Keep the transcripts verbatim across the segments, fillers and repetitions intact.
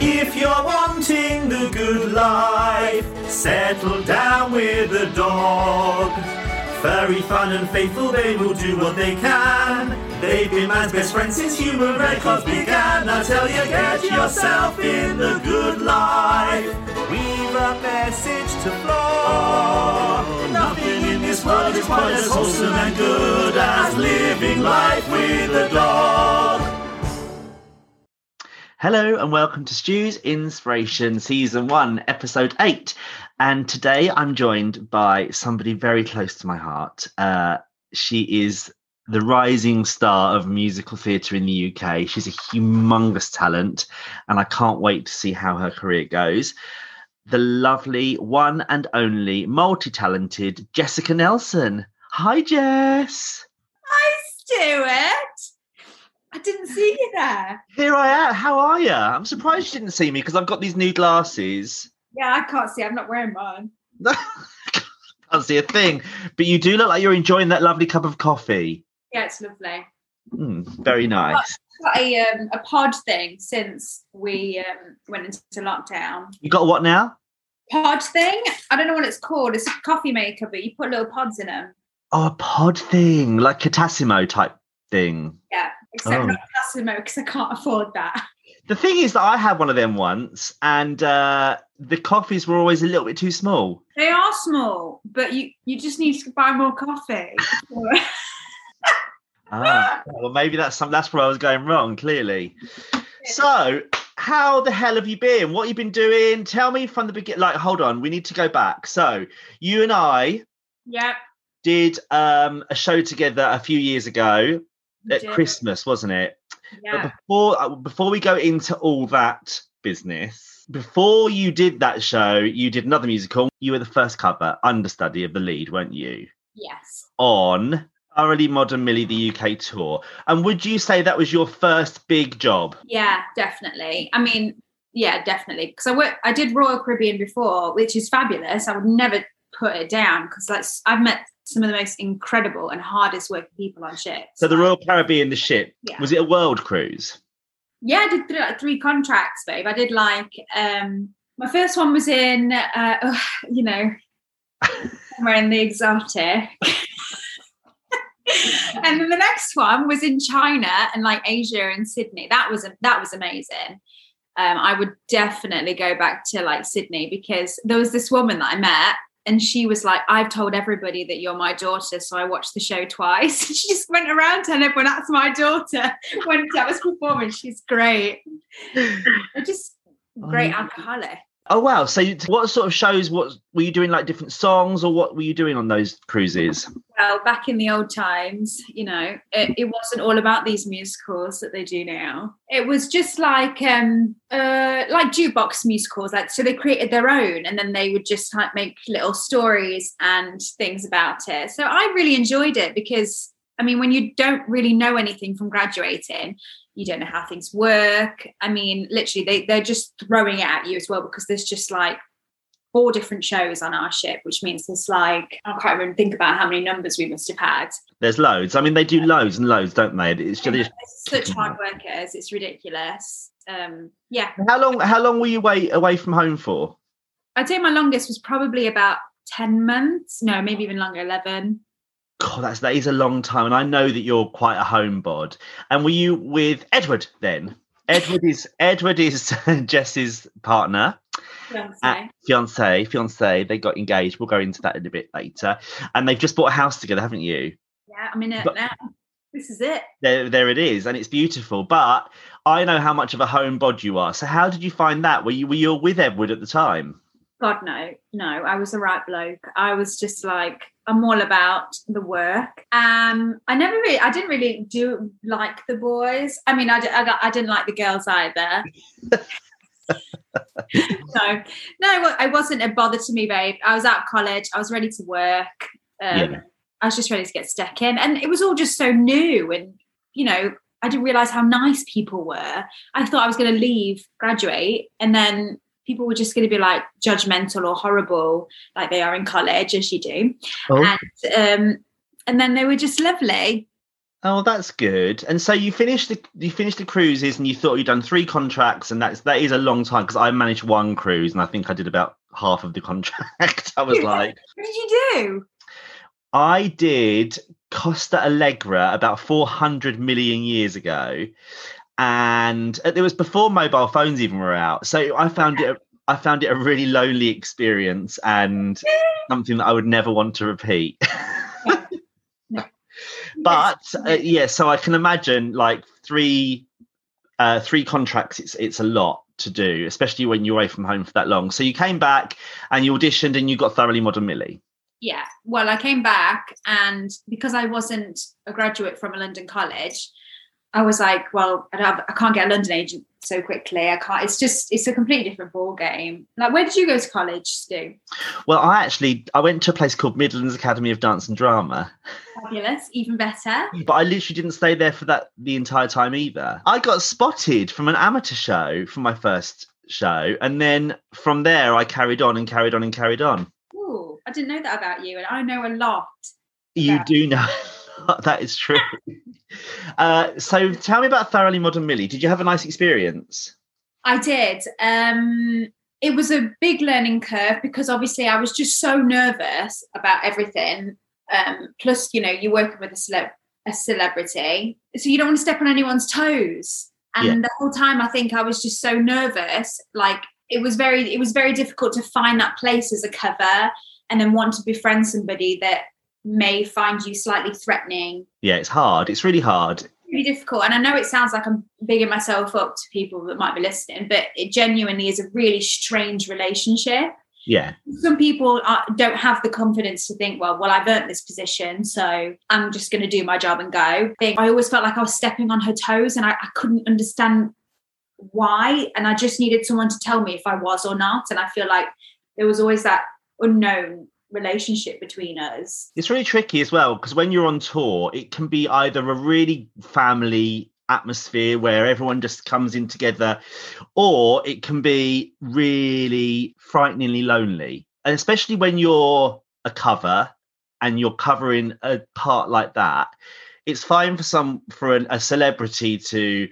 If you're wanting the good life, settle down with a dog. Very fun and faithful, they will do what they can. They've been man's best friend since human records began. I tell you, get yourself in the good life. We've a message to floor. Nothing in this world is quite as wholesome and good as living life with a dog. Hello and welcome to Stu's Inspiration, Season one, Episode eight. And today I'm joined by somebody very close to my heart. Uh, she is the rising star of musical theatre in the U K. She's a humongous talent and I can't wait to see how her career goes. The lovely, one and only, multi-talented Jessica Nelson. Hi, Jess. Hi, Stuart. I didn't see you there. Here I am. How are you? I'm surprised you didn't see me because I've got these new glasses. Yeah, I can't see. I'm not wearing mine. Can't see a thing. But you do look like you're enjoying that lovely cup of coffee. Yeah, it's lovely. Mm, very nice. I've got a, um, a pod thing since we um, went into lockdown. You got what now? Pod thing? I don't know what it's called. It's a coffee maker, but you put little pods in them. Oh, a pod thing. Like a Tassimo type thing. Yeah. Except oh. not Tassimo, because I can't afford that. The thing is that I had one of them once, and uh, the coffees were always a little bit too small. They are small, but you, you just need to buy more coffee. ah, well, maybe that's some, that's where I was going wrong, clearly. So, how the hell have you been? What have you been doing? Tell me from the beginning. Like, hold on, we need to go back. So, you and I yep. did um, a show together a few years ago. At Christmas, wasn't it? Yeah. But before before we go into all that business, before you did that show, you did another musical. You were the first cover understudy of the lead, weren't you? Yes. On Thoroughly Modern Millie, the U K tour. And would you say that was your first big job? Yeah, definitely. I mean, yeah, definitely. Because I worked, I did Royal Caribbean before, which is fabulous. I would never put it down because like I've met some of the most incredible and hardest working people on ships. So the Royal Caribbean, the ship, yeah. Was it a world cruise? Yeah, I did three, like three contracts, babe. I did like, um, my first one was in, uh, oh, you know, somewhere in the exotic. And then the next one was in China and like Asia and Sydney. That was, that was amazing. Um, I would definitely go back to like Sydney because there was this woman that I met. And she was like, I've told everybody that you're my daughter, so I watched the show twice. She just went around telling everyone that's my daughter when that was performing. She's great. Just great oh, alcoholic. Oh, wow. So what sort of shows, what were you doing, like different songs or what were you doing on those cruises? Well, back in the old times, you know, it, it wasn't all about these musicals that they do now. It was just like um, uh, like jukebox musicals. Like, so they created their own and then they would just like, make little stories and things about it. So I really enjoyed it because, I mean, when you don't really know anything from graduating, you don't know how things work. I mean, literally, they, they're just throwing it at you as well because there's just like four different shows on our ship, which means there's like, I can't even think about how many numbers we must have had. There's loads. I mean, they do loads and loads, don't they? It's just yeah, such hard workers. It's ridiculous. Um, yeah. How long How long were you away, away from home for? I'd say my longest was probably about ten months. No, maybe even longer, eleven. God, that's, that is a long time. And I know that you're quite a homebod. And were you with Edward then? Edward is Edward is Jess's partner. Fiancé. Fiancé. Fiancé. They got engaged. We'll go into that in a bit later. And they've just bought a house together, haven't you? Yeah, I'm in it but, now. This is it. There, there it is. And it's beautiful. But I know how much of a homebod you are. So how did you find that? Were you, were you with Edward at the time? God, no. No, I was the right bloke. I was just like... I'm all about the work. Um, I never really, I didn't really do like the boys. I mean, I, I, I didn't like the girls either. no, no, it wasn't a bother to me, babe. I was out of college. I was ready to work. Um, yeah. I was just ready to get stuck in. And it was all just so new. And, you know, I didn't realise how nice people were. I thought I was going to leave, graduate, and then people were just going to be like judgmental or horrible, like they are in college, as you do. Oh. And um, and then they were just lovely. Oh, that's good. And so you finished the you finished the cruises, and you thought you'd done three contracts, and that's that is a long time, because I managed one cruise, and I think I did about half of the contract. I was like, what did you do? I did Costa Allegra about four hundred million years ago, and it was before mobile phones even were out. So I found it a, I found it a really lonely experience, and something that I would never want to repeat. But uh, yeah, so I can imagine like three, uh, three contracts. It's it's a lot to do, especially when you're away from home for that long. So you came back and you auditioned, and you got Thoroughly Modern Millie. Yeah, well, I came back, and because I wasn't a graduate from a London college, I was like, well, I, don't have, I can't get a London agent so quickly. I can't. It's just it's a completely different ball game. Like, where did you go to college, Stu? Well, I actually I went to a place called Midlands Academy of Dance and Drama. Fabulous, even better. But I literally didn't stay there for that the entire time either. I got spotted from an amateur show from my first show, and then from there I carried on and carried on and carried on. Ooh, I didn't know that about you, and I know a lot. You do know. That is true. Uh, so tell me about Thoroughly Modern Millie. Did you have a nice experience? I did. Um, it was a big learning curve, because obviously I was just so nervous about everything. Um, plus, you know, you're working with a, cele- a celebrity, so you don't want to step on anyone's toes. And yeah. The whole time I think I was just so nervous. Like, it was very, it was very difficult to find that place as a cover, and then want to befriend somebody that may find you slightly threatening. Yeah, it's hard. It's really hard. It's really difficult. And I know it sounds like I'm bigging myself up to people that might be listening, but it genuinely is a really strange relationship. Yeah. Some people are, don't have the confidence to think, well, well, I've earned this position, so I'm just going to do my job and go. I always felt like I was stepping on her toes, and I, I couldn't understand why. And I just needed someone to tell me if I was or not. And I feel like there was always that unknown relationship between us. It's really tricky as well, because when you're on tour, it can be either a really family atmosphere where everyone just comes in together, or it can be really frighteningly lonely. And especially when you're a cover and you're covering a part like that, it's fine for some for an, a celebrity to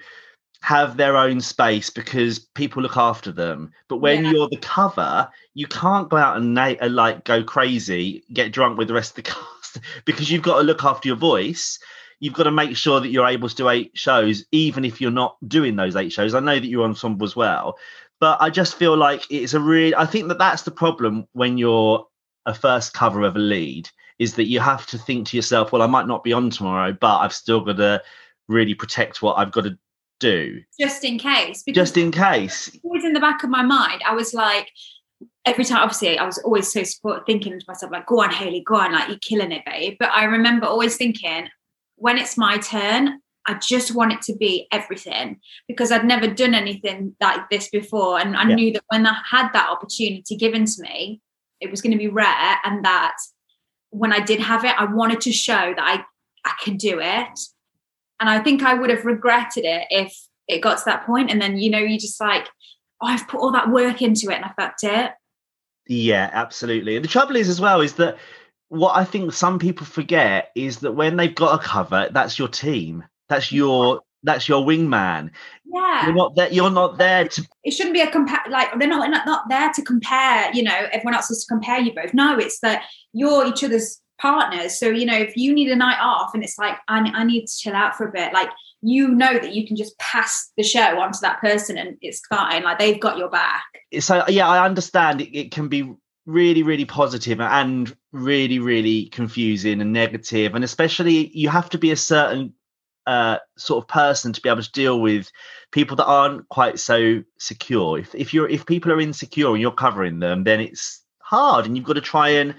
have their own space because people look after them. But when yeah. you're the cover, you can't go out and na- like go crazy, get drunk with the rest of the cast, because you've got to look after your voice. You've got to make sure that you're able to do eight shows, even if you're not doing those eight shows. I know that you're ensemble as well, but I just feel like it's a real, I think that that's the problem when you're a first cover of a lead, is that you have to think to yourself, well, I might not be on tomorrow, but I've still got to really protect what I've got to do, just in case. Just in case. Always in the back of my mind, I was like, every time. Obviously, I was always so supportive, thinking to myself, like, "Go on, Hayley, go on, like you're killing it, babe." But I remember always thinking, when it's my turn, I just want it to be everything, because I'd never done anything like this before, and I yeah. knew that when I had that opportunity given to me, it was going to be rare, and that when I did have it, I wanted to show that I I could do it. And I think I would have regretted it if it got to that point. And then, you know, you just like, oh, I've put all that work into it and I fucked it. Yeah, absolutely. And the trouble is as well, is that what I think some people forget is that when they've got a cover, that's your team. That's your that's your wingman. Yeah. You're not there. You're not there to. It shouldn't be a compare. Like, they're not, not, not there to compare, you know, everyone else is to compare you both. No, it's that you're each other's partners. So, you know, if you need a night off and it's like, I, I need to chill out for a bit, like, you know that you can just pass the show on to that person and it's fine. Like, they've got your back. So, yeah, I understand it, it can be really, really positive and really, really confusing and negative. And especially you have to be a certain uh, sort of person to be able to deal with people that aren't quite so secure. If, if you're if people are insecure and you're covering them, then it's hard, and you've got to try and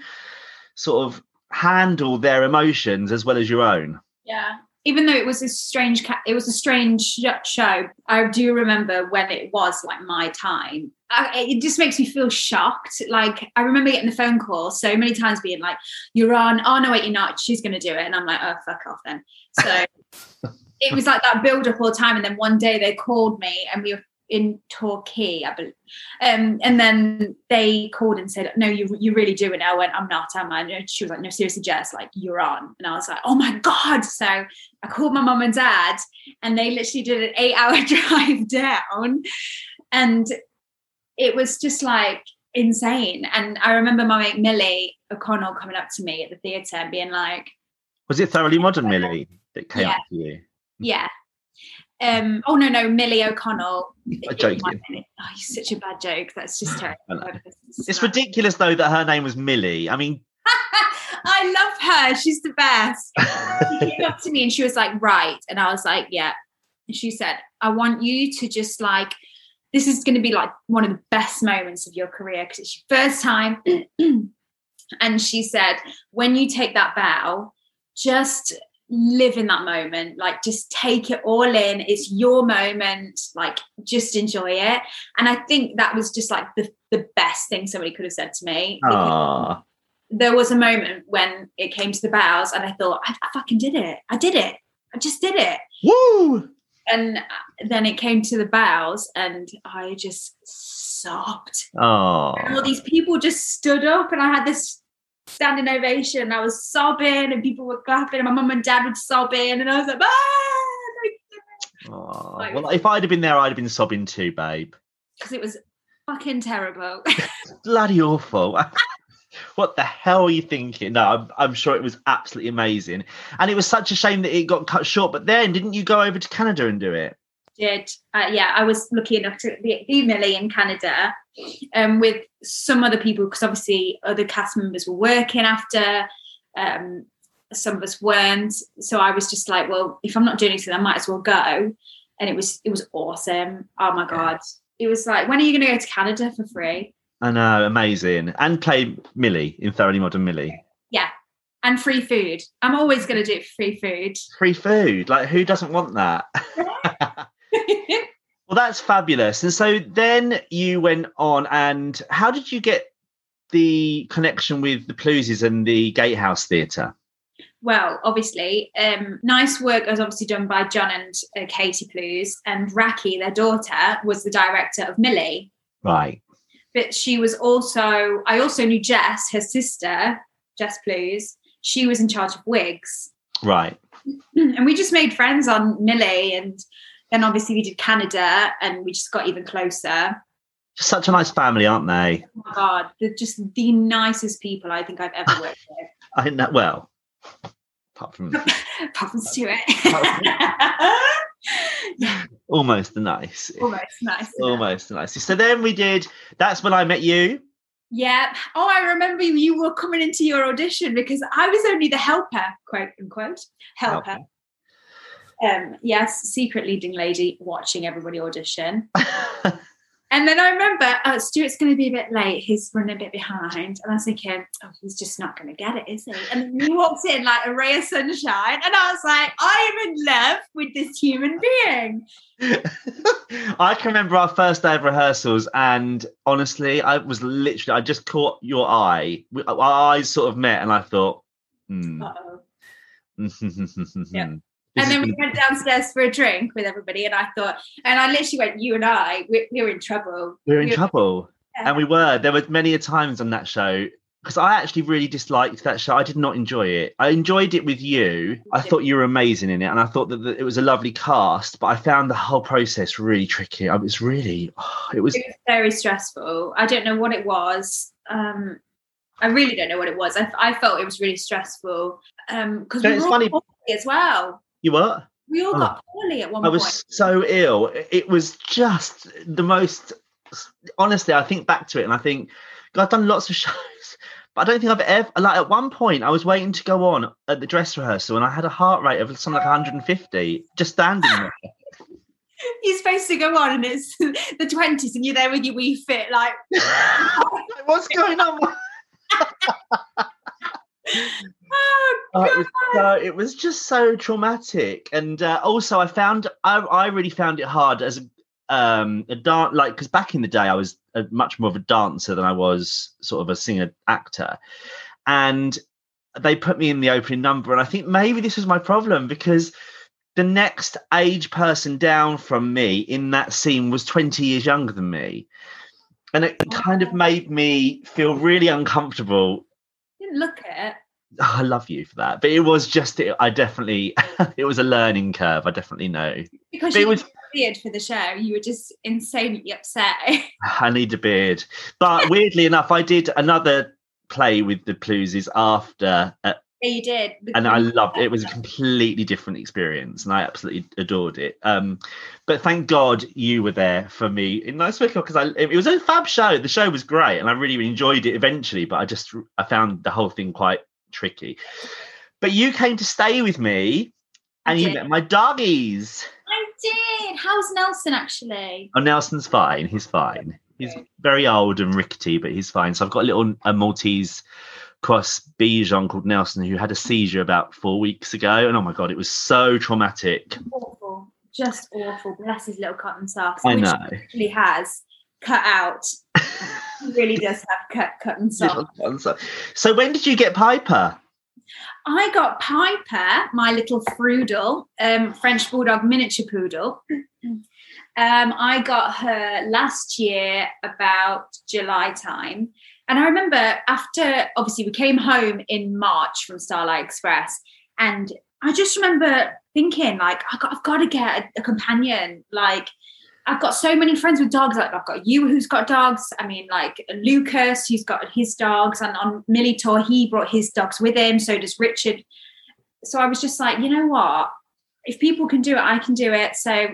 sort of handle their emotions as well as your own. Yeah, even though it was a strange ca- it was a strange show, I do remember when it was like my time, I, it just makes me feel shocked. Like, I remember getting the phone call so many times, being like, you're on, oh no wait, you're not, she's gonna do it, and I'm like, oh fuck off then. So it was like that build up all the time, and then one day they called me and we were in Torquay, I believe. Um, and then they called and said, no, you you really do. And I went, I'm not, am I? And she was like, no, seriously, Jess, like, you're on. And I was like, oh my God. So I called my mum and dad, and they literally did an eight hour drive down. And it was just like insane. And I remember my mate Millie O'Connell coming up to me at the theatre and being like, was it Thoroughly Modern Millie that came yeah. up to you? Yeah. Um, oh, no, no, Millie O'Connell. I joke. Oh, you're such a bad joke. That's just terrible. It's ridiculous, though, that her name was Millie. I mean... I love her. She's the best. She came up to me and she was like, right. And I was like, yeah. And she said, I want you to just, like... This is going to be, like, one of the best moments of your career because it's your first time. And she said, when you take that bow, just... live in that moment, like just take it all in, it's your moment, like just enjoy it. And I think that was just like the, the best thing somebody could have said to me. There was a moment when it came to the bows and I thought, I, I fucking did it, I did it, I just did it. Woo! And then it came to the bows and I just sobbed. Oh, all these people just stood up and I had this standing ovation, and I was sobbing, and people were clapping, and my mum and dad were sobbing, and I was like, ah! Oh, like, well, if I'd have been there, I'd have been sobbing too, babe. Because it was fucking terrible. Bloody awful. What the hell are you thinking? No, I'm, I'm sure it was absolutely amazing. And it was such a shame that it got cut short, but then didn't you go over to Canada and do it? Did uh, yeah, I was lucky enough to be, be Millie in Canada um, with some other people because obviously other cast members were working after, um, some of us weren't. So I was just like, well, if I'm not doing anything, I might as well go. And it was it was awesome. Oh my God, it was like, when are you going to go to Canada for free? I know, amazing, and play Millie in Thoroughly Modern Millie. Yeah, and free food. I'm always going to do it for free food. Free food, like who doesn't want that? Well, that's fabulous. And so then you went on, and how did you get the connection with the Pleuses and the Gatehouse Theatre? Well, obviously, um, nice work was obviously done by John and uh, Katie Pleuse, and Racky, their daughter, was the director of Millie. Right. But she was also, I also knew Jess, her sister, Jess Pleuse. She was in charge of wigs. Right. And we just made friends on Millie, and then obviously we did Canada and we just got even closer. Such a nice family, aren't they? Oh my God, they're just the nicest people I think I've ever worked with. I know, well, apart from... apart from Stuart. Yeah. Almost the nice. Almost nice. Almost nice. So then we did That's When I Met You. Yeah. Oh, I remember you were coming into your audition because I was only the helper, quote unquote, helper. helper. Um, yes, secret leading lady watching everybody audition. And then I remember, oh, Stuart's going to be a bit late. He's running a bit behind. And I was thinking, oh, he's just not going to get it, is he? And then he walked in like a ray of sunshine. And I was like, I'm in love with this human being. I can remember our first day of rehearsals. And honestly, I was literally, I just caught your eye. Our eyes sort of met and I thought, hmm. Yeah. And then we went downstairs for a drink with everybody, and I thought, and I literally went, you and I, we're, we're in trouble. We're in we're, trouble. Yeah. And we were. There were many a times on that show, because I actually really disliked that show. I did not enjoy it. I enjoyed it with you. I thought you were amazing in it, and I thought that the, it was a lovely cast, but I found the whole process really tricky. I was really, oh, it was... It was very stressful. I don't know what it was. Um, I really don't know what it was. I, I felt it was really stressful. Um, because we were all funny as well. You what? We all got oh. poorly at one point. I was point. so ill. It was just the most... Honestly, I think back to it and I think, God, I've done lots of shows, but I don't think I've ever... Like, at one point, I was waiting to go on at the dress rehearsal and I had a heart rate of something like one hundred fifty, just standing there. You're supposed to go on and it's the twenties and you're there with your wee fit, like... What's going on? Oh, uh, it, was so, it was just so traumatic, and uh, also I found I, I really found it hard as a, um, a dance, like, because back in the day I was a, much more of a dancer than I was sort of a singer actor, and they put me in the opening number, and I think maybe this was my problem because the next age person down from me in that scene was twenty years younger than me. And it kind of made me feel really uncomfortable. You didn't look at it. Oh, I love you for that. But it was just, it, I definitely, it was a learning curve. I definitely know. Because you was beard for the show. You were just insanely upset. I need a beard. But weirdly enough, I did another play with the Pleuses after. Uh, yeah, you did. And I loved it. It was a completely different experience. And I absolutely adored it. Um, but thank God you were there for me in Nice Wicklow, because it was a fab show. The show was great. And I really enjoyed it eventually. But I just, I found the whole thing quite tricky. But you came to stay with me and you met my doggies. I did. How's Nelson actually? Oh, Nelson's fine. He's fine. He's very old and rickety, but he's fine. So I've got a little a Maltese cross Bichon called Nelson who had a seizure about four weeks ago. And oh my God, it was so traumatic. Awful. Just awful. Bless his little cotton socks. I know. Which he actually has cut out. He really does have cut cut and soft. So when did you get Piper? I got Piper, my little Froodle, um, French Bulldog miniature poodle. Um, I got her last year about July time. And I remember after, obviously, we came home in March from Starlight Express. And I just remember thinking, like, I've got, I've got to get a, a companion, like, I've got so many friends with dogs. Like I've got you who's got dogs. I mean, like Lucas, who's got his dogs. And on Millie Tour, he brought his dogs with him. So does Richard. So I was just like, you know what? If people can do it, I can do it. So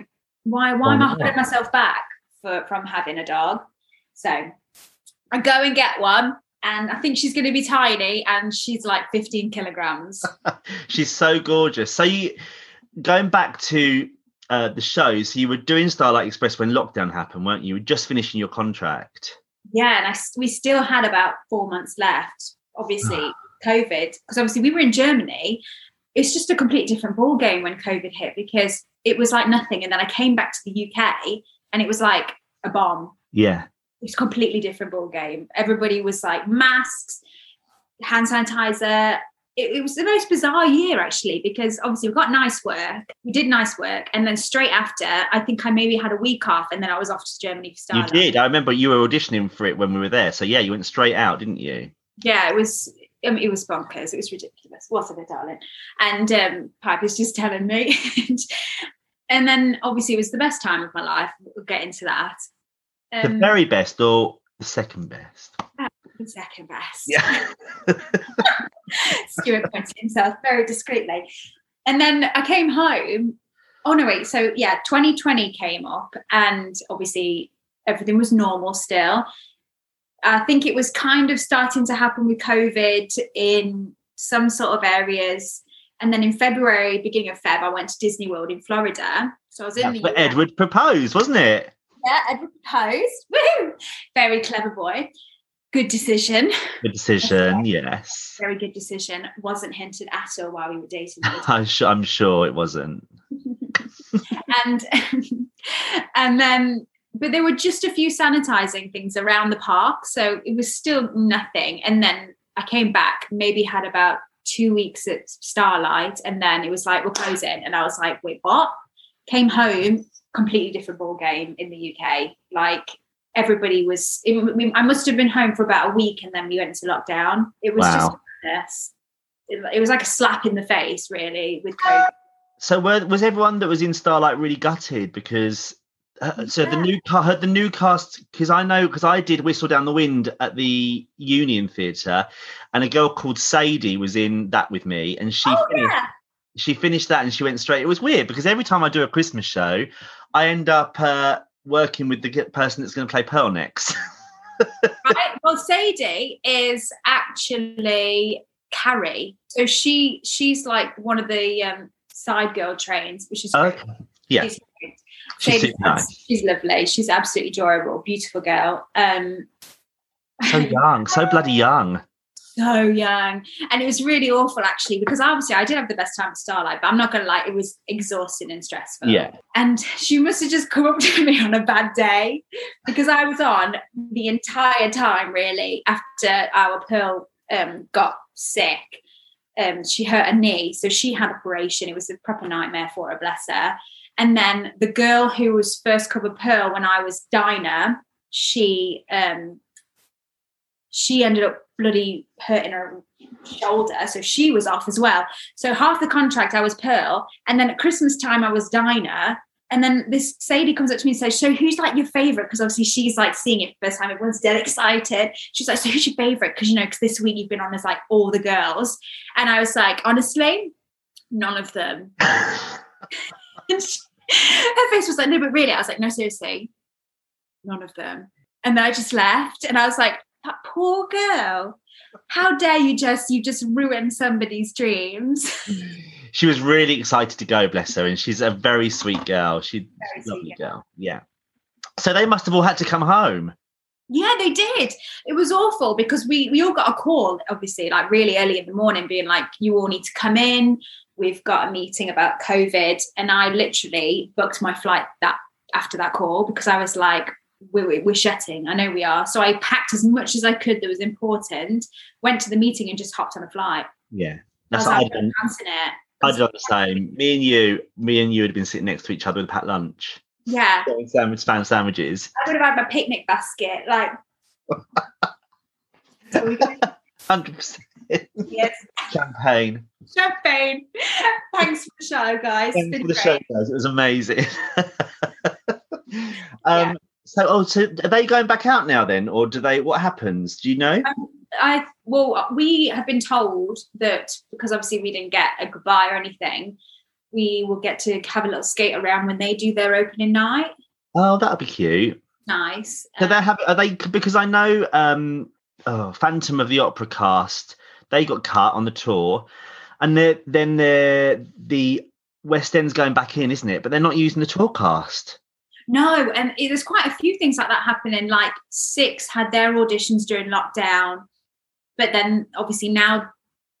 why why am I holding myself back for, from having a dog? So I go and get one. And I think she's going to be tiny. And she's like fifteen kilograms. She's so gorgeous. So you going back to... Uh, the show, so you were doing Starlight Express when lockdown happened, weren't you? You were just finishing your contract. Yeah, and I, we still had about four months left, obviously, COVID, because obviously we were in Germany. It's just a completely different ball game when COVID hit, because it was like nothing. And then I came back to the U K and it was like a bomb. Yeah. It's a completely different ball game. Everybody was like masks, hand sanitizer. It was the most bizarre year, actually, because obviously we got nice work. We did nice work. And then straight after, I think I maybe had a week off and then I was off to Germany for Starlight. You did. I remember you were auditioning for it when we were there. So, yeah, you went straight out, didn't you? Yeah, it was I mean, it was bonkers. It was ridiculous. Wasn't it, darling? And um, Piper's just telling me. And then, obviously, it was the best time of my life. We'll get into that. Um, the very best or the second best? The second best. Yeah. Stuart pointed himself very discreetly. And then I came home. Oh, no, wait. So, yeah, twenty twenty came up and obviously everything was normal still. I think it was kind of starting to happen with COVID in some sort of areas. And then in February, beginning of Feb, I went to Disney World in Florida. So I was in That's the U S. Edward proposed, wasn't it? Yeah, Edward proposed. Woohoo! Very clever boy. Good decision. Good decision, yes. Very good decision. Wasn't hinted at all while we were dating. I'm sure, I'm sure it wasn't. and and then, but there were just a few sanitizing things around the park. So it was still nothing. And then I came back, maybe had about two weeks at Starlight. And then it was like, we're closing. And I was like, wait, what? Came home, completely different ball game in the U K. Like, everybody was, it, we, I must have been home for about a week and then we went into lockdown. It was wow. just, it, it was like a slap in the face, really, with COVID. So were, was everyone that was in Starlight really gutted? Because, uh, so yeah. the new the new cast, because I know, because I did Whistle Down the Wind at the Union Theatre and a girl called Sadie was in that with me and she oh, finished, yeah. she finished that and she went straight. It was weird because every time I do a Christmas show, I end up... Uh, working with the person that's going to play Pearl next. Right. Well, Sadie is actually Carrie. So she she's like one of the um, side girl trains, which is okay. Great. Yeah. She's, great. She's, Sadie's, nice. She's lovely. She's absolutely adorable. Beautiful girl. Um, so young. So bloody young. So young. And it was really awful, actually, because obviously I did have the best time at Starlight, but I'm not going to lie, it was exhausting and stressful. Yeah. And she must have just come up to me on a bad day because I was on the entire time, really, after our Pearl um, got sick. um, she hurt her knee. So she had an operation. It was a proper nightmare for her, bless her. And then the girl who was first covered Pearl when I was Dinah, she um, she ended up bloody hurting her shoulder. So she was off as well. So half the contract I was Pearl. And then at Christmas time I was Dinah. And then this Sadie comes up to me and says, so who's like your favourite? Because obviously she's like seeing it for the first time. Everyone's dead excited. She's like, so who's your favourite? Because, you know, because this week you've been on as like all the girls. And I was like, honestly, none of them. And she, her face was like, no, but really. I was like, no, seriously, none of them. And then I just left. And I was like, that poor girl. How dare you, Jess? You just ruined somebody's dreams. She was really excited to go, bless her, and she's a very sweet girl. She's a lovely girl. Yeah. So they must have all had to come home. Yeah, they did. It was awful because we we all got a call, obviously, like really early in the morning, being like, you all need to come in. We've got a meeting about COVID. And I literally booked my flight that after that call because I was like, We're, we're shutting. I know we are. So I packed as much as I could that was important, went to the meeting and just hopped on a flight. Yeah. That's I was what like, I did. It. I did the same. Me and you, me and you would have been sitting next to each other with a packed lunch. Yeah. Getting sandwich, fan sandwiches. I would have had my picnic basket. Like. one hundred percent. Yes. Champagne. Champagne. Thanks for the show, guys. Thanks it's for the great. show, guys. It was amazing. um, yeah. So, oh, so are they going back out now then, or do they? What happens? Do you know? Um, I well, we have been told that because obviously we didn't get a goodbye or anything, we will get to have a little skate around when they do their opening night. Oh, that'll be cute. Nice. So um, they have? Are they? Because I know, um, oh, Phantom of the Opera cast, they got cut on the tour, and they're, then they're, the West End's going back in, isn't it? But they're not using the tour cast. No, and it, there's quite a few things like that happening. Like Six had their auditions during lockdown, but then obviously now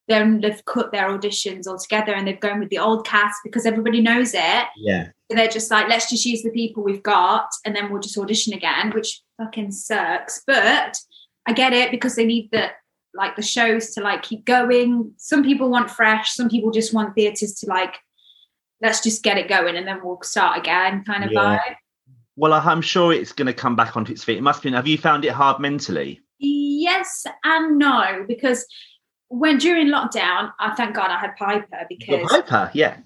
they've cut their auditions altogether and they've gone with the old cast because everybody knows it. Yeah. So they're just like, let's just use the people we've got and then we'll just audition again, which fucking sucks. But I get it because they need the like the shows to like keep going. Some people want fresh, some people just want theatres to like, let's just get it going and then we'll start again kind of yeah. vibe. Well, I'm sure it's going to come back onto its feet. It must be. Have you found it hard mentally? Yes and no, because when during lockdown, I thank God I had Piper because Piper, yeah,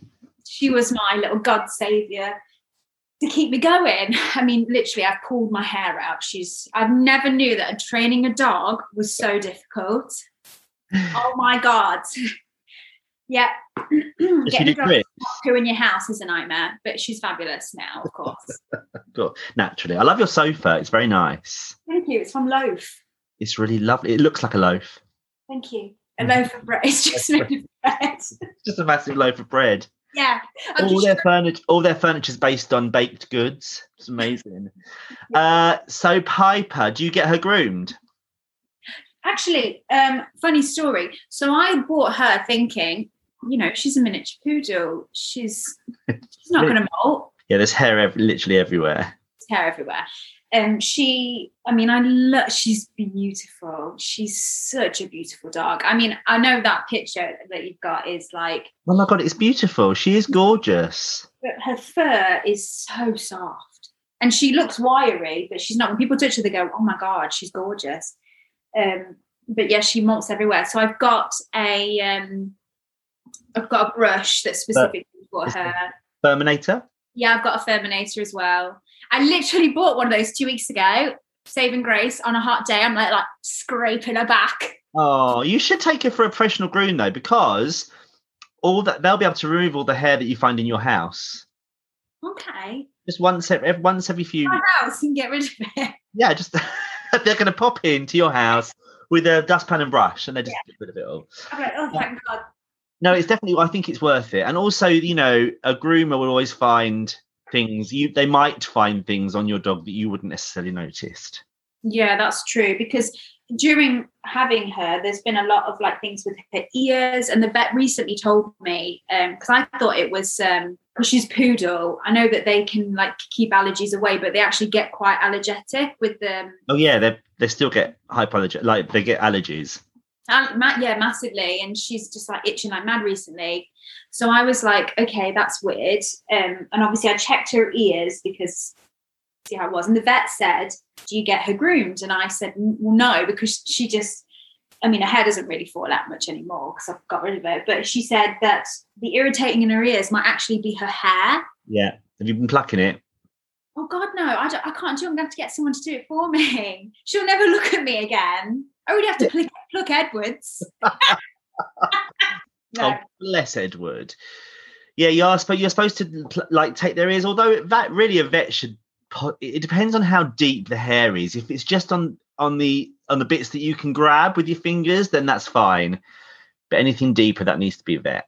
she was my little God saviour to keep me going. I mean, literally, I've pulled my hair out. She's. I've never knew that training a dog was so difficult. Oh my God. Yeah, getting a who in your house is a nightmare, but she's fabulous now, of course. Good. Naturally. I love your sofa. It's very nice. Thank you. It's from Loaf. It's really lovely. It looks like a loaf. Thank you. A loaf of bread. It's just made of bread. Just a massive loaf of bread. Yeah. I'm all their sure. furniture. All their furniture is based on baked goods. It's amazing. Yeah. Uh, so Piper, do you get her groomed? Actually, um, funny story. So I bought her thinking, you know, she's a miniature poodle. She's she's not going to molt. Yeah, there's hair ev- literally everywhere. There's hair everywhere. Um, she, I mean, I love, she's beautiful. She's such a beautiful dog. I mean, I know that picture that you've got is like. Oh my God, it's beautiful. She is gorgeous. But her fur is so soft. And she looks wiry, but she's not. When people touch her, they go, oh my God, she's gorgeous. Um, but yeah, she molts everywhere. So I've got a... Um, I've got a brush that's specifically for her. Ferminator? Yeah, I've got a Ferminator as well. I literally bought one of those two weeks ago, saving grace, on a hot day. I'm like, like scraping her back. Oh, you should take her for a professional groom, though, because all that they'll be able to remove all the hair that you find in your house. Okay. Just once every, once every few... My house and get rid of it. Yeah, just they're going to pop into your house with a dustpan and brush, and they just yeah. get rid of it all. I'm like, oh, thank God. No, it's definitely, I think it's worth it. And also, you know, a groomer will always find things, you they might find things on your dog that you wouldn't necessarily noticed. Yeah, that's true. Because during having her, there's been a lot of like things with her ears. And the vet recently told me, because um, I thought it was, because um, she's poodle, I know that they can like keep allergies away, but they actually get quite allergetic with them. Oh yeah, they they still get hypoallergenic, like they get allergies. And yeah, massively. And she's just like itching like mad recently. So I was like, okay, that's weird. Um, and obviously I checked her ears because see how it was. And the vet said, do you get her groomed? And I said, well, no, because she just, I mean, her hair doesn't really fall out much anymore because I've got rid of it. But she said that the irritating in her ears might actually be her hair. Yeah. Have you been plucking it? Oh, God, no. I, don't, I can't do it. I'm going to have to get someone to do it for me. She'll never look at me again. I already have to pluck, pluck Edwards. No. Oh, bless Edward. Yeah, you are, you're supposed to, like, take their ears, although that really a vet should... It depends on how deep the hair is. If it's just on... on the on the bits that you can grab with your fingers, then that's fine, but anything deeper, that needs to be a vet.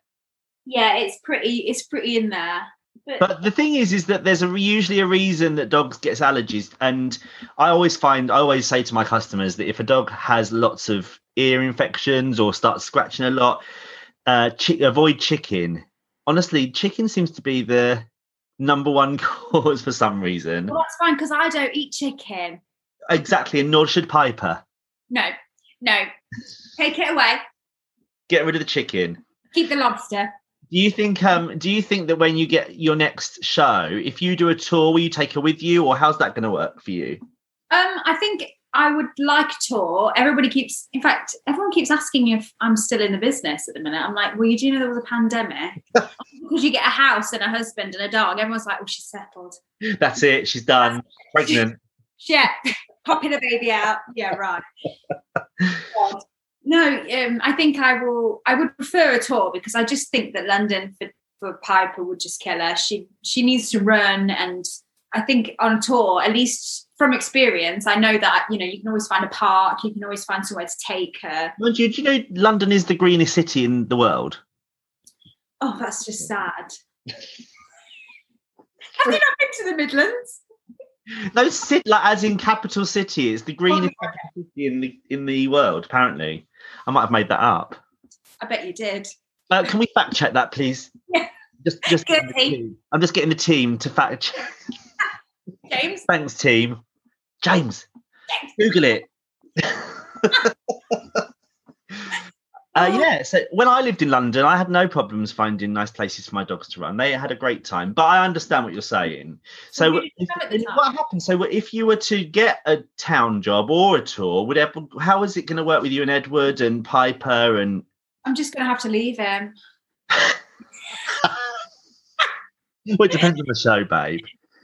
Yeah, it's pretty it's pretty in there, but, but the thing is is that there's a usually a reason that dogs gets allergies, and I always find I always say to my customers that if a dog has lots of ear infections or starts scratching a lot, uh chi- avoid chicken. Honestly, chicken seems to be the number one cause for some reason. Well, that's fine, because I don't eat chicken. Exactly, and nor should Piper. No, no. Take it away. Get rid of the chicken. Keep the lobster. Do you think um do you think that when you get your next show, if you do a tour, will you take her with you, or how's that going to work for you? Um, I think I would like a tour. Everybody keeps in fact, everyone keeps asking if I'm still in the business at the minute. I'm like, well, you do know there was a pandemic. Because you get a house and a husband and a dog, everyone's like, well, she's settled. That's it, she's done. Pregnant. Yeah. Popping a baby out. Yeah, right. No, um, I think I will, I would prefer a tour, because I just think that London for, for Piper would just kill her. She she needs to run, and I think on a tour, at least from experience, I know that, you know, you can always find a park, you can always find somewhere to take her. Well, do, you, do you know London is the greenest city in the world? Oh, that's just sad. Have you not been to the Midlands? No, sit like as in capital city, it's the greenest oh, capital city in the in the world. Apparently, I might have made that up. I bet you did. Uh, can we fact check that, please? Yeah. Just, just. I'm just getting the team to fact check. James. Thanks, team. James. James. Google it. Uh, yeah, so when I lived in London, I had no problems finding nice places for my dogs to run. They had a great time, but I understand what you're saying. So if, if, what happened? So if you were to get a town job or a tour, would it, how is it going to work with you and Edward and Piper? And I'm just going to have to leave him. Well, it depends on the show, babe.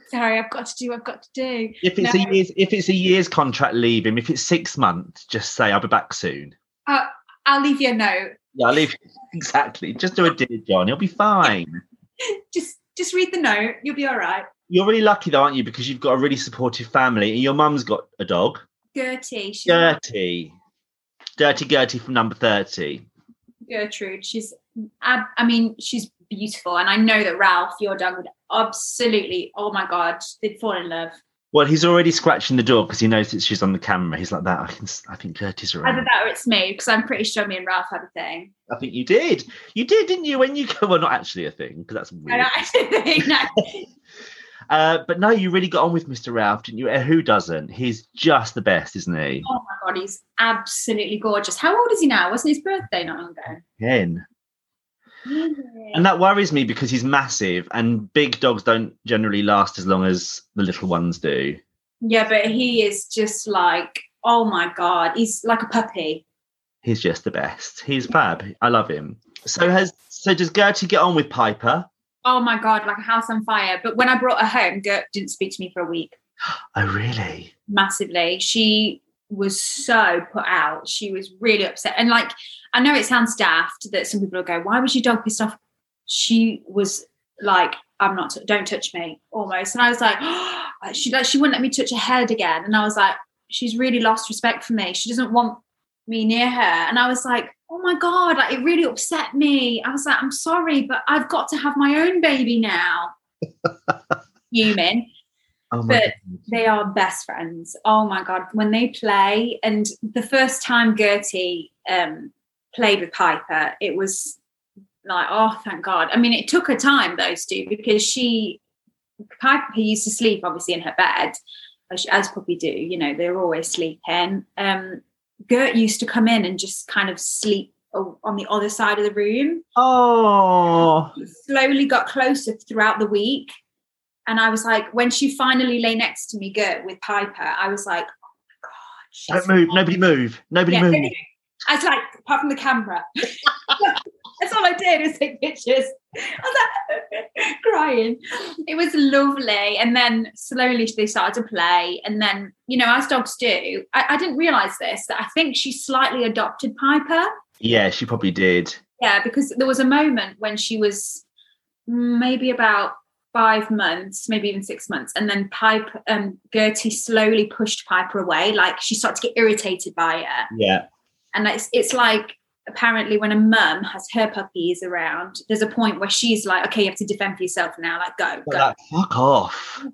Sorry, I've got to do what I've got to do. If it's no. a year's, if it's a year's contract, leave him. If it's six months, just say I'll be back soon. Uh, I'll leave you a note. Yeah, I'll leave you. Exactly. Just do a dear John. You'll be fine. just just read the note. You'll be all right. You're really lucky, though, aren't you? Because you've got a really supportive family. And your mum's got a dog. Gertie. Gertie. Dirty Gertie from number thirty. Gertrude. She's, I, I mean, she's beautiful. And I know that Ralph, your dog, would absolutely, oh, my God, they'd fall in love. Well, he's already scratching the door because he knows that she's on the camera. He's like, that. I can, I think Gertie's around. Either that or it's me, because I'm pretty sure me and Ralph had a thing. I think you did. You did, didn't you? When you go, well, not actually a thing, because that's weird. Not actually a thing, no. uh, but no, you really got on with Mister Ralph, didn't you? Who doesn't? He's just the best, isn't he? Oh, my God, he's absolutely gorgeous. How old is he now? Wasn't his birthday not long ago? Ten. And that worries me because he's massive, and big dogs don't generally last as long as the little ones do. Yeah, but he is just like, oh my God, he's like a puppy. He's just the best. He's fab. I love him. So has so does Gertie get on with Piper? Oh my God, like a house on fire. But when I brought her home, Gert didn't speak to me for a week. Oh, really? Massively. She was so put out. She was really upset. And like, I know it sounds daft that some people will go, why was your dog pissed off? She was like, I'm not, t- don't touch me, almost. And I was like, oh, she like she wouldn't let me touch her head again. And I was like, she's really lost respect for me. She doesn't want me near her. And I was like, oh my God, like it really upset me. I was like, I'm sorry, but I've got to have my own baby now. Human. Oh but God. They are best friends. Oh my God, when they play. And the first time Gertie um, played with Piper, it was like, oh, thank God. I mean, it took her time, those two, because she, Piper used to sleep, obviously, in her bed, as, as puppy do, you know, they're always sleeping. Um, Gert used to come in and just kind of sleep on the other side of the room. Oh. She slowly got closer throughout the week. And I was like, when she finally lay next to me, Gert, with Piper, I was like, oh, my God. Don't move. Gone. Nobody move. Nobody yeah, move. Anyway, I was like, apart from the camera. That's all I did was take pictures. I was like, crying. It was lovely. And then slowly they started to play. And then, you know, as dogs do, I, I didn't realise this, that I think she slightly adopted Piper. Yeah, she probably did. Yeah, because there was a moment when she was maybe about five months, maybe even six months. And then Piper, um, Gertie slowly pushed Piper away. Like she started to get irritated by her. Yeah. And it's, it's like, apparently when a mum has her puppies around, there's a point where she's like, okay, you have to defend for yourself now. Like, go, go. Like, fuck off.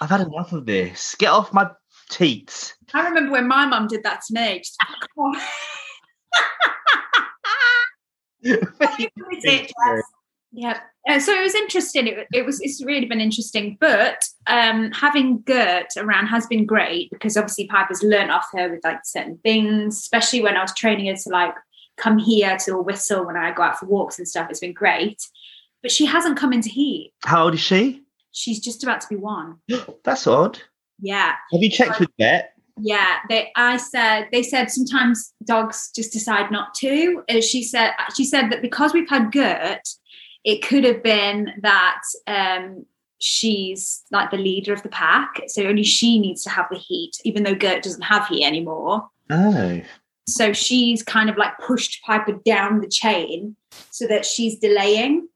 I've had enough of this. Get off my teats. I remember when my mum did that to me. Just, fuck off. it, yeah. Uh, so it was interesting. It, it was. It's really been interesting. But um, having Gert around has been great because obviously Piper's learnt off her with like certain things, especially when I was training her to like come here to a whistle when I go out for walks and stuff. It's been great. But she hasn't come into heat. How old is she? She's just about to be one. That's odd. Yeah. Have you checked so, with Gert? Yeah. They. I said. They said sometimes dogs just decide not to. Uh, she said. She said that because we've had Gert. It could have been that um, she's like the leader of the pack, so only she needs to have the heat, even though Gert doesn't have heat anymore. Oh. So she's kind of like pushed Piper down the chain so that she's delaying.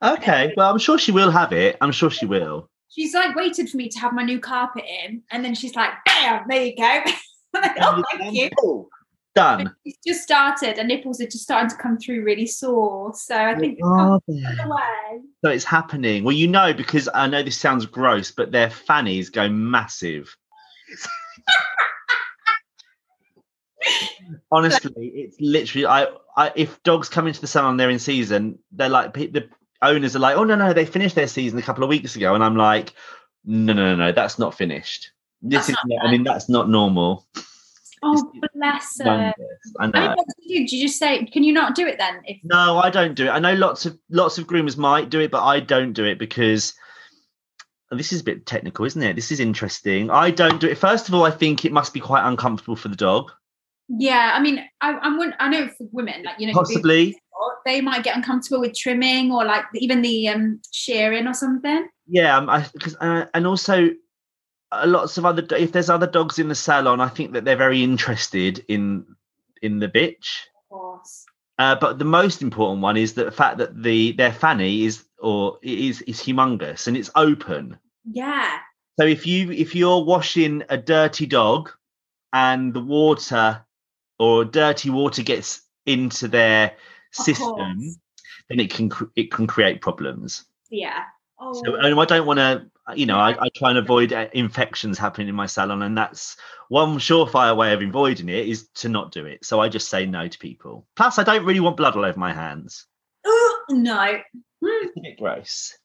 Okay, well, I'm sure she will have it. I'm sure she will. She's like waited for me to have my new carpet in, and then she's like, bam, there you go. Oh, thank you. Cool. Done. It's just started. Her nipples are just starting to come through really sore. So I they think it's away. So it's happening. Well, you know, because I know this sounds gross, but their fannies go massive. Honestly, it's literally. I, I. If dogs come into the salon, they're in season. They're like the owners are like, oh no, no, they finished their season a couple of weeks ago, and I'm like, no, no, no, no, that's not finished. This that's is. Not I mean, that's not normal. Oh, bless her. I know. I mean, what do you do? Do you just say, can you not do it then? If- no, I don't do it. I know lots of lots of groomers might do it, but I don't do it because this is a bit technical, isn't it? This is interesting. I don't do it. First of all, I think it must be quite uncomfortable for the dog. Yeah, I mean, I I'm, I know for women, like, you know, possibly they might get uncomfortable with trimming or like even the um, shearing or something. Yeah, I, cause, uh, and also... Lots of other, if there's other dogs in the salon, I think that they're very interested in in the bitch. Of course. Uh, but the most important one is the fact that the their fanny is or is is humongous and it's open. Yeah. So if you if you're washing a dirty dog, and the water or dirty water gets into their system, then it can it can create problems. Yeah. Oh. So and I don't want to. You know, I, I try and avoid infections happening in my salon, and that's one surefire way of avoiding it is to not do it. So I just say no to people. Plus, I don't really want blood all over my hands. Oh, no. It's a bit gross.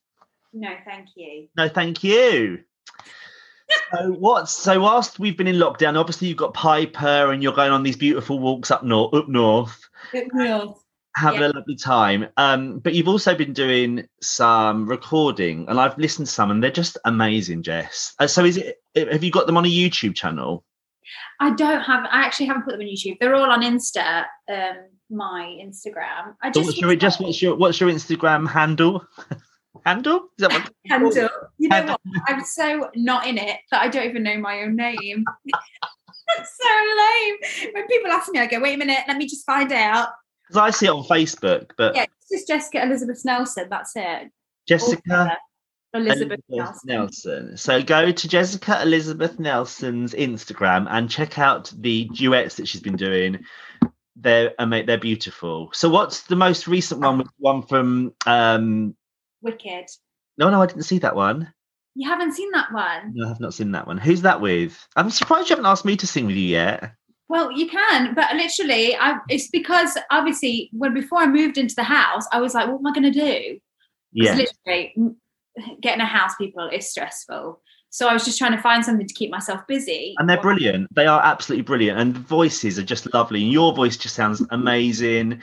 No, thank you. No, thank you. so what? So whilst we've been in lockdown, obviously you've got Piper and you're going on these beautiful walks up north. Up north. Up north. Having yeah. a lovely time. Um, but you've also been doing some recording, and I've listened to some, and they're just amazing, Jess. Uh, so is it? Have you got them on a YouTube channel? I don't have. I actually haven't put them on YouTube. They're all on Insta, um, my Instagram. I just, what's your, just what's your what's your Instagram handle? handle? Is that what handle? You know handle. What? I'm so not in it that I don't even know my own name. That's so lame. When people ask me, I go, "Wait a minute, let me just find out." Because I see it on Facebook, but... Yeah, it's just Jessica Elizabeth Nelson, that's it. Jessica Elizabeth, Elizabeth Nelson. Nelson. So go to Jessica Elizabeth Nelson's Instagram and check out the duets that she's been doing. They're amazing, they're beautiful. So what's the most recent one? Was one from... Um... Wicked. No, no, I didn't see that one. You haven't seen that one? No, I have not seen that one. Who's that with? I'm surprised you haven't asked me to sing with you yet. Well, you can, but literally, I, it's because obviously, when before I moved into the house, I was like, "What am I going to do?" Yeah, literally, getting a house, people, is stressful. So I was just trying to find something to keep myself busy. And they're brilliant. They are absolutely brilliant. And the voices are just lovely. Your voice just sounds amazing.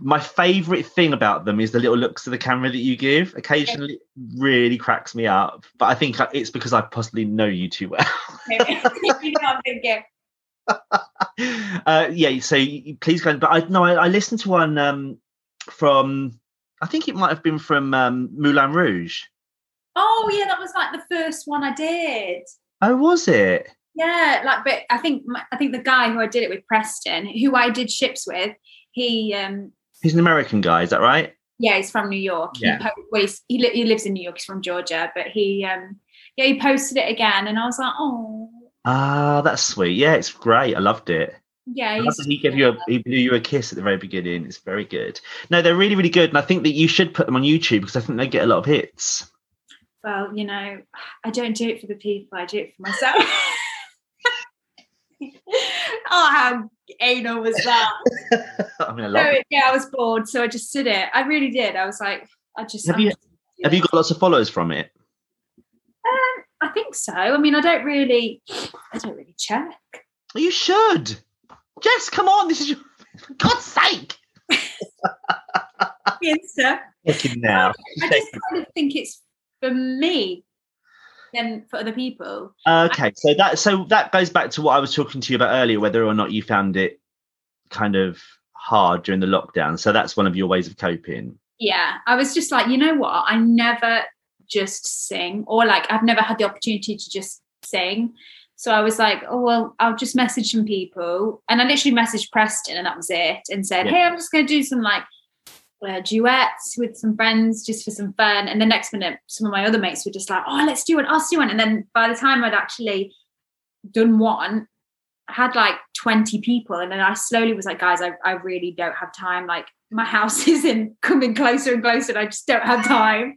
My favourite thing about them is the little looks to the camera that you give. Occasionally, it really cracks me up. But I think it's because I possibly know you too well. You know what I'm thinking. uh, yeah, so please go. But I no, I, I listened to one um, from, I think it might have been from um, Moulin Rouge. Oh yeah, that was like the first one I did. Oh, was it? Yeah, like, but I think I think the guy who I did it with, Preston, who I did ships with, he um, he's an American guy, is that right? Yeah, he's from New York. Yeah. He, po- well, he's, he, li- he lives in New York. He's from Georgia, but he um, yeah, he posted it again, and I was like, oh. Ah, uh, that's sweet. Yeah, it's great. I loved it. Yeah, he's, he gave you a, he blew you a kiss at the very beginning. It's very good. No, they're really, really good, and I think that you should put them on YouTube because I think they get a lot of hits. Well, you know, I don't do it for the people, I do it for myself. Oh, how anal was that? I mean, I love so, it. Yeah, I was bored, so I just did it. I really did. I was like, I just... Have, you, just have you got lots of followers from it? Um, I think so. I mean, I don't really... I don't really check. You should. Jess, come on, this is your... For God's sake! Insta. Checking now. I just kind of think it's... for me than for other people. Okay, so that so that goes back to what I was talking to you about earlier, whether or not you found it kind of hard during the lockdown. So that's one of your ways of coping. Yeah, I was just like, you know what? I never just sing, or like I've never had the opportunity to just sing. So I was like, oh, well, I'll just message some people. And I literally messaged Preston and that was it, and said, yeah. Hey, I'm just going to do some like, Uh, duets with some friends just for some fun, and the next minute some of my other mates were just like, oh, let's do one, I'll do one. And then by the time I'd actually done one, I had like twenty people, and then I slowly was like, guys, I, I really don't have time, like my house is in coming closer and closer and I just don't have time.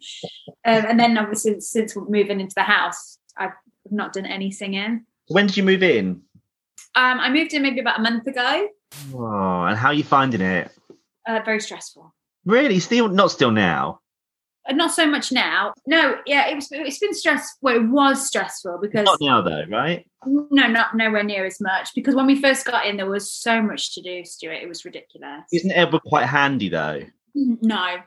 um, and then obviously since, since moving into the house, I've not done any singing. When did you move in? um, I moved in maybe about a month ago. Oh, and how are you finding it? Uh, very stressful. Really? Still not still now? Not so much now. No, yeah, it was, it's been stressful. Well, it was stressful because... Not now, though, right? No, not nowhere near as much, because when we first got in, there was so much to do, Stuart. It was ridiculous. Isn't Edward quite handy, though? No.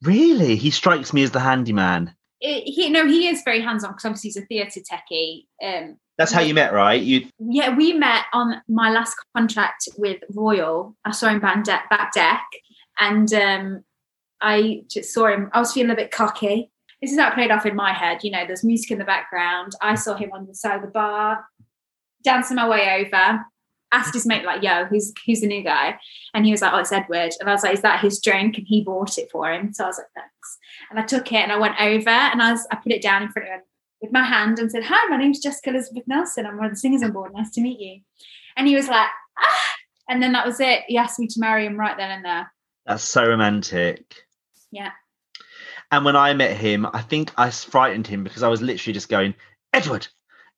Really? He strikes me as the handyman. It, he, no, he is very hands-on because obviously he's a theatre techie. Um, That's how you met, right? You. Yeah, we met on my last contract with Royal. I saw him back deck. Back deck. And um, I just saw him. I was feeling a bit cocky. This is how it played off in my head. You know, there's music in the background. I saw him on the side of the bar, dancing my way over, asked his mate, like, yo, who's, who's the new guy? And he was like, oh, it's Edward. And I was like, is that his drink? And he bought it for him. So I was like, thanks. And I took it and I went over and I, was, I put it down in front of him with my hand and said, hi, my name's Jessica Nelson. I'm one of the singers on board. Nice to meet you. And he was like, ah. And then that was it. He asked me to marry him right then and there. That's so romantic. Yeah. And when I met him, I think I frightened him because I was literally just going, Edward,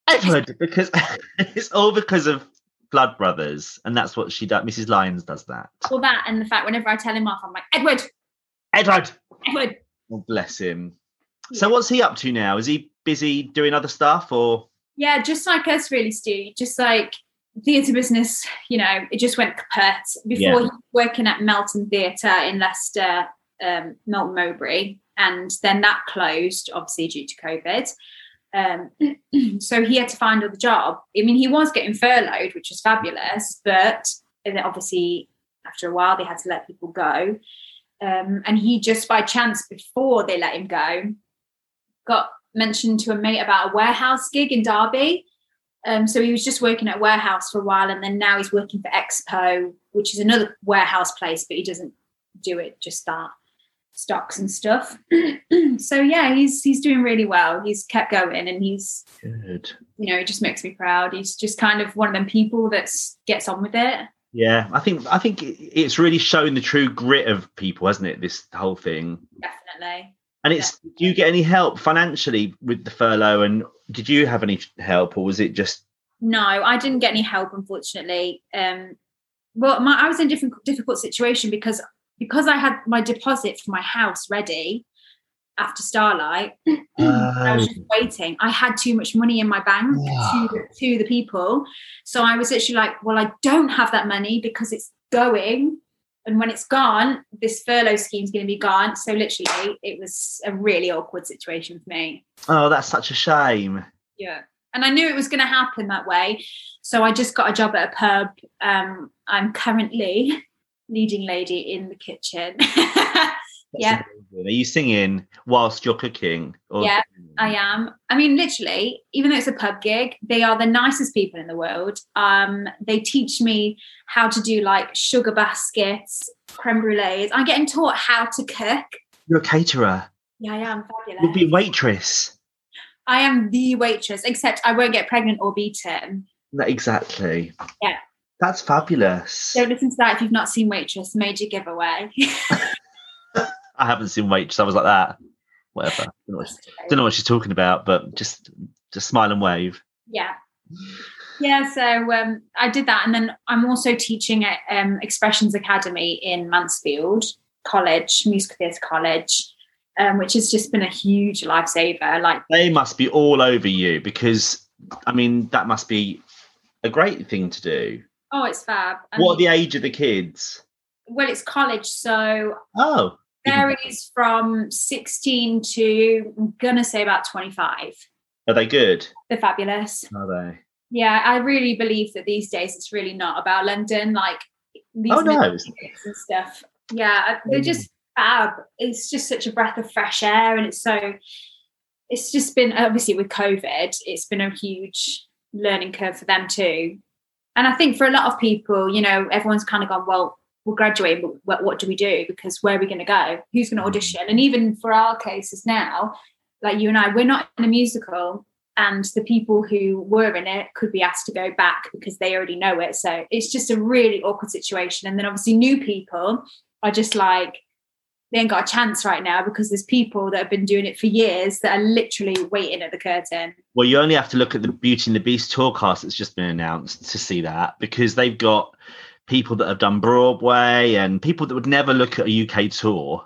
Edward, because it's all because of Blood Brothers. And that's what she does. Missus Lyons does that. Well, that and the fact whenever I tell him off, I'm like, Edward, Edward, Edward. Well, bless him. Yeah. So what's he up to now? Is he busy doing other stuff or? Yeah, just like us really, Stu. Just like. Theatre business, you know, it just went kaput. Before, yeah. He was working at Melton Theatre in Leicester, um, Melton Mowbray, and then that closed, obviously, due to COVID. Um, so he had to find another job. I mean, he was getting furloughed, which was fabulous, but and obviously after a while they had to let people go. Um, and he just by chance, before they let him go, got mentioned to a mate about a warehouse gig in Derby. Um, so he was just working at a warehouse for a while, and then now he's working for Expo, which is another warehouse place, but he doesn't do it, just that stocks and stuff. So, yeah, he's he's doing really well. He's kept going and he's, good. You know, it just makes me proud. He's just kind of one of them people that gets on with it. Yeah, I think I think it's really shown the true grit of people, hasn't it, this whole thing? Definitely. And it's, do you get any help financially with the furlough? And did you have any help, or was it just? No, I didn't get any help, unfortunately. Um, well, my, I was in a different, difficult situation because because I had my deposit for my house ready. after Starlight. um, I was just waiting. I had too much money in my bank yeah. to, to the people. So I was literally like, well, I don't have that money because it's going. And when it's gone, this furlough scheme is going to be gone. So literally, it was a really awkward situation for me. Oh, that's such a shame. Yeah. And I knew it was going to happen that way. So I just got a job at a pub. Um, I'm currently leading lady in the kitchen. Yeah. Amazing. Are you singing whilst you're cooking? Or yeah, singing? I am. I mean, literally, even though it's a pub gig, they are the nicest people in the world. Um, they teach me how to do like sugar baskets, creme brulees. I'm getting taught how to cook. You're a caterer. Yeah, I am. Fabulous. You'll be a waitress. I am the waitress, except I won't get pregnant or beaten. Exactly. Yeah. That's fabulous. Don't listen to that if you've not seen Waitress, major giveaway. I haven't seen Waitress. I was like that. Whatever. I don't know what, don't know what she's talking about, but just just smile and wave. Yeah. Yeah, so um, I did that. And then I'm also teaching at um, Expressions Academy in Mansfield College, Musical Theatre College, um, which has just been a huge lifesaver. Like, they must be all over you because, I mean, that must be a great thing to do. Oh, it's fab. I what mean, are the age of the kids? Well, it's college, so... Oh. Varies from sixteen to, I'm going to say, about twenty-five. Are they good? They're fabulous. Are they? Yeah, I really believe that these days it's really not about London, like these oh, no. and stuff. Yeah, they're just fab. It's just such a breath of fresh air, and it's so, it's just been, obviously with COVID, it's been a huge learning curve for them too. And I think for a lot of people, you know, everyone's kind of gone, well, we're graduating, but what do we do? Because where are we going to go? Who's going to audition? And even for our cases now, like you and I, we're not in a musical, and the people who were in it could be asked to go back because they already know it. So it's just a really awkward situation. And then obviously new people are just like, they ain't got a chance right now because there's people that have been doing it for years that are literally waiting at the curtain. Well, you only have to look at the Beauty and the Beast tour cast that's just been announced to see that, because they've got people that have done Broadway and people that would never look at a U K tour.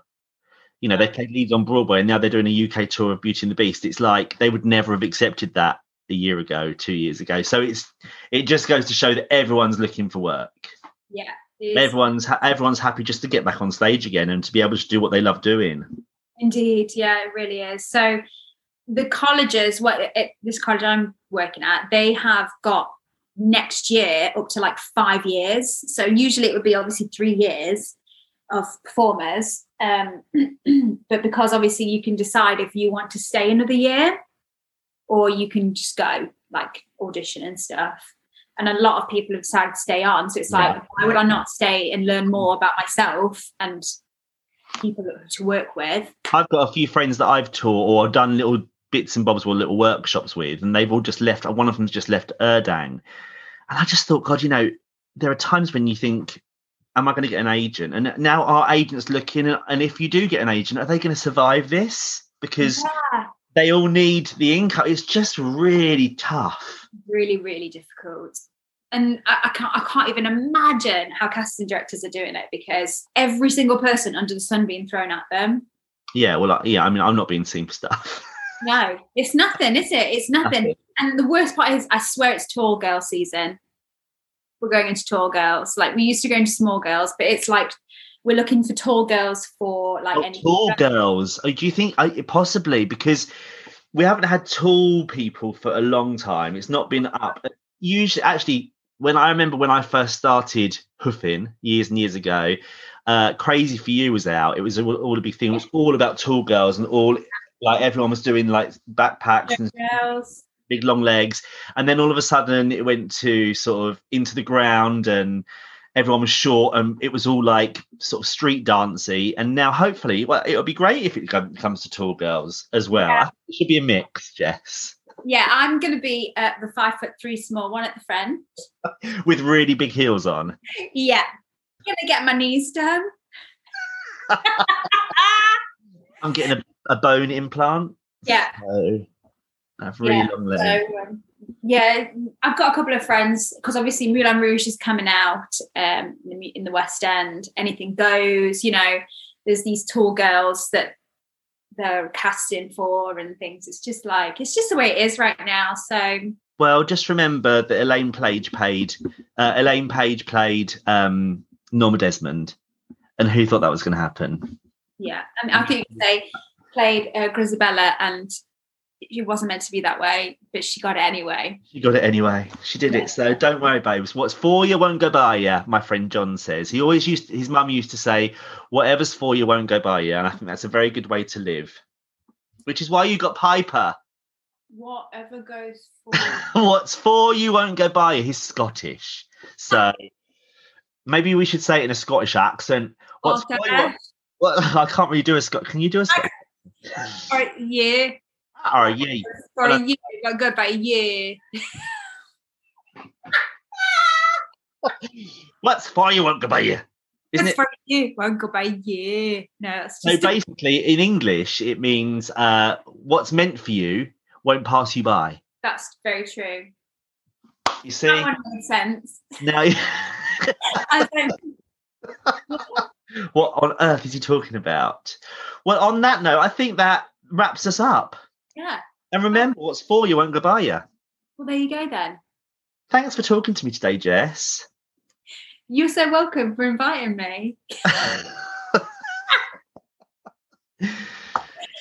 You know, they played leads on Broadway and now they're doing a U K tour of Beauty and the Beast. It's like they would never have accepted that a year ago, two years ago. So it's it just goes to show that everyone's looking for work. Yeah. Everyone's, everyone's happy just to get back on stage again and to be able to do what they love doing. Indeed. Yeah, it really is. So the colleges, what it, this college I'm working at, they have got next year up to like five years, so usually it would be obviously three years of performers, um but because obviously you can decide if you want to stay another year or you can just go like audition and stuff, and a lot of people have decided to stay on. So it's like, yeah. why would I not stay and learn more about myself and people to work with? I've got a few friends that I've taught or done little bits and bobs were little workshops with, and they've all just left. One of them's just left Erdang, and I just thought, God, you know, there are times when you think, am I going to get an agent? And now our agents looking, and if you do get an agent, are they going to survive this? Because yeah. they all need the income. It's just really tough, really, really difficult. And I, I can't, I can't even imagine how casting directors are doing it, because every single person under the sun being thrown at them. Yeah, well, I, yeah. I mean, I'm not being seen for stuff. No, it's nothing, is it? It's nothing. And the worst part is, I swear it's tall girl season. We're going into tall girls. Like, we used to go into small girls, but it's like we're looking for tall girls for like oh, any tall girls. Oh, do you think I, possibly because we haven't had tall people for a long time? It's not been up. Usually, actually, when I remember when I first started hoofing years and years ago, uh, Crazy for You was out. It was all, all a big thing. It was all about tall girls and all. Like, everyone was doing like backpacks and girls, big long legs, and then all of a sudden it went to sort of into the ground, and everyone was short, and it was all like sort of street dancey. And now, hopefully, well, it'll be great if it comes to tall girls as well. Yeah. It should be a mix, Jess. Yeah, I'm going to be uh, the five foot three small one at the front with really big heels on. Yeah, I'm going to get my knees done. I'm getting a. A bone implant. Yeah. So, I've really yeah. long legs. So, um, yeah, I've got a couple of friends, because obviously Moulin Rouge is coming out um, in, the, in the West End. Anything goes, you know, there's these tall girls that they're casting for and things. It's just like, it's just the way it is right now. So, well, just remember that Elaine Page played uh, Elaine Page played um, Norma Desmond, and who thought that was going to happen? Yeah, I mean, I think they played uh, Grisabella, and it wasn't meant to be that way, but she got it anyway. She got it anyway. She did yeah. it. So don't worry, babes. What's for you won't go by you, my friend John says. He always used to, his mum used to say, whatever's for you won't go by you. And I think that's a very good way to live, which is why you got Piper. Whatever goes for you. What's for you won't go by you. He's Scottish. So maybe we should say it in a Scottish accent. What's oh, for you won't... Well, I can't really do a Scottish. Can you do a Scottish? All right, yeah. Or a year. For a year, got good by a year. What's for you won't go by you. Isn't What's it? For you won't go by you. No, that's just so basically a... in English it means uh, what's meant for you won't pass you by. That's very true. You see, that one makes sense. Now, I don't... What on earth is he talking about? Well, on that note, I think that wraps us up. Yeah. And remember, what's for you won't go by you. Well, there you go then. Thanks for talking to me today, Jess. You're so welcome for inviting me.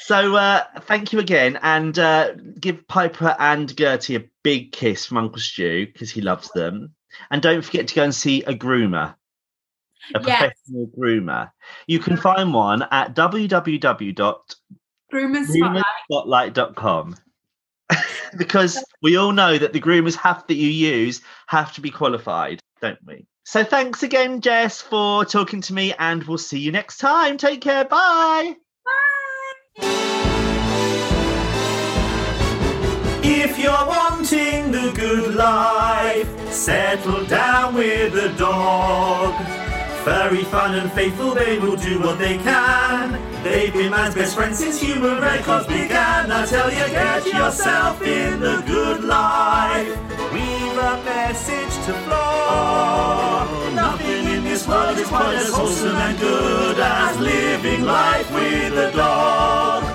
So uh, thank you again. And uh, give Piper and Gertie a big kiss from Uncle Stu because he loves them. And don't forget to go and see a groomer. A professional yes. groomer. You can find one at w w w dot groomers spotlight dot com because we all know that the groomers have that you use have to be qualified, don't we? So thanks again, Jess, for talking to me, and we'll see you next time. Take care. Bye. Bye. If you're wanting the good life, settle down with a dog. Very fun and faithful, they will do what they can. They've been man's best friend since human records began. I tell you, get yourself in the good life. We've a message to floor. Nothing in this world is quite as wholesome and good as living life with a dog.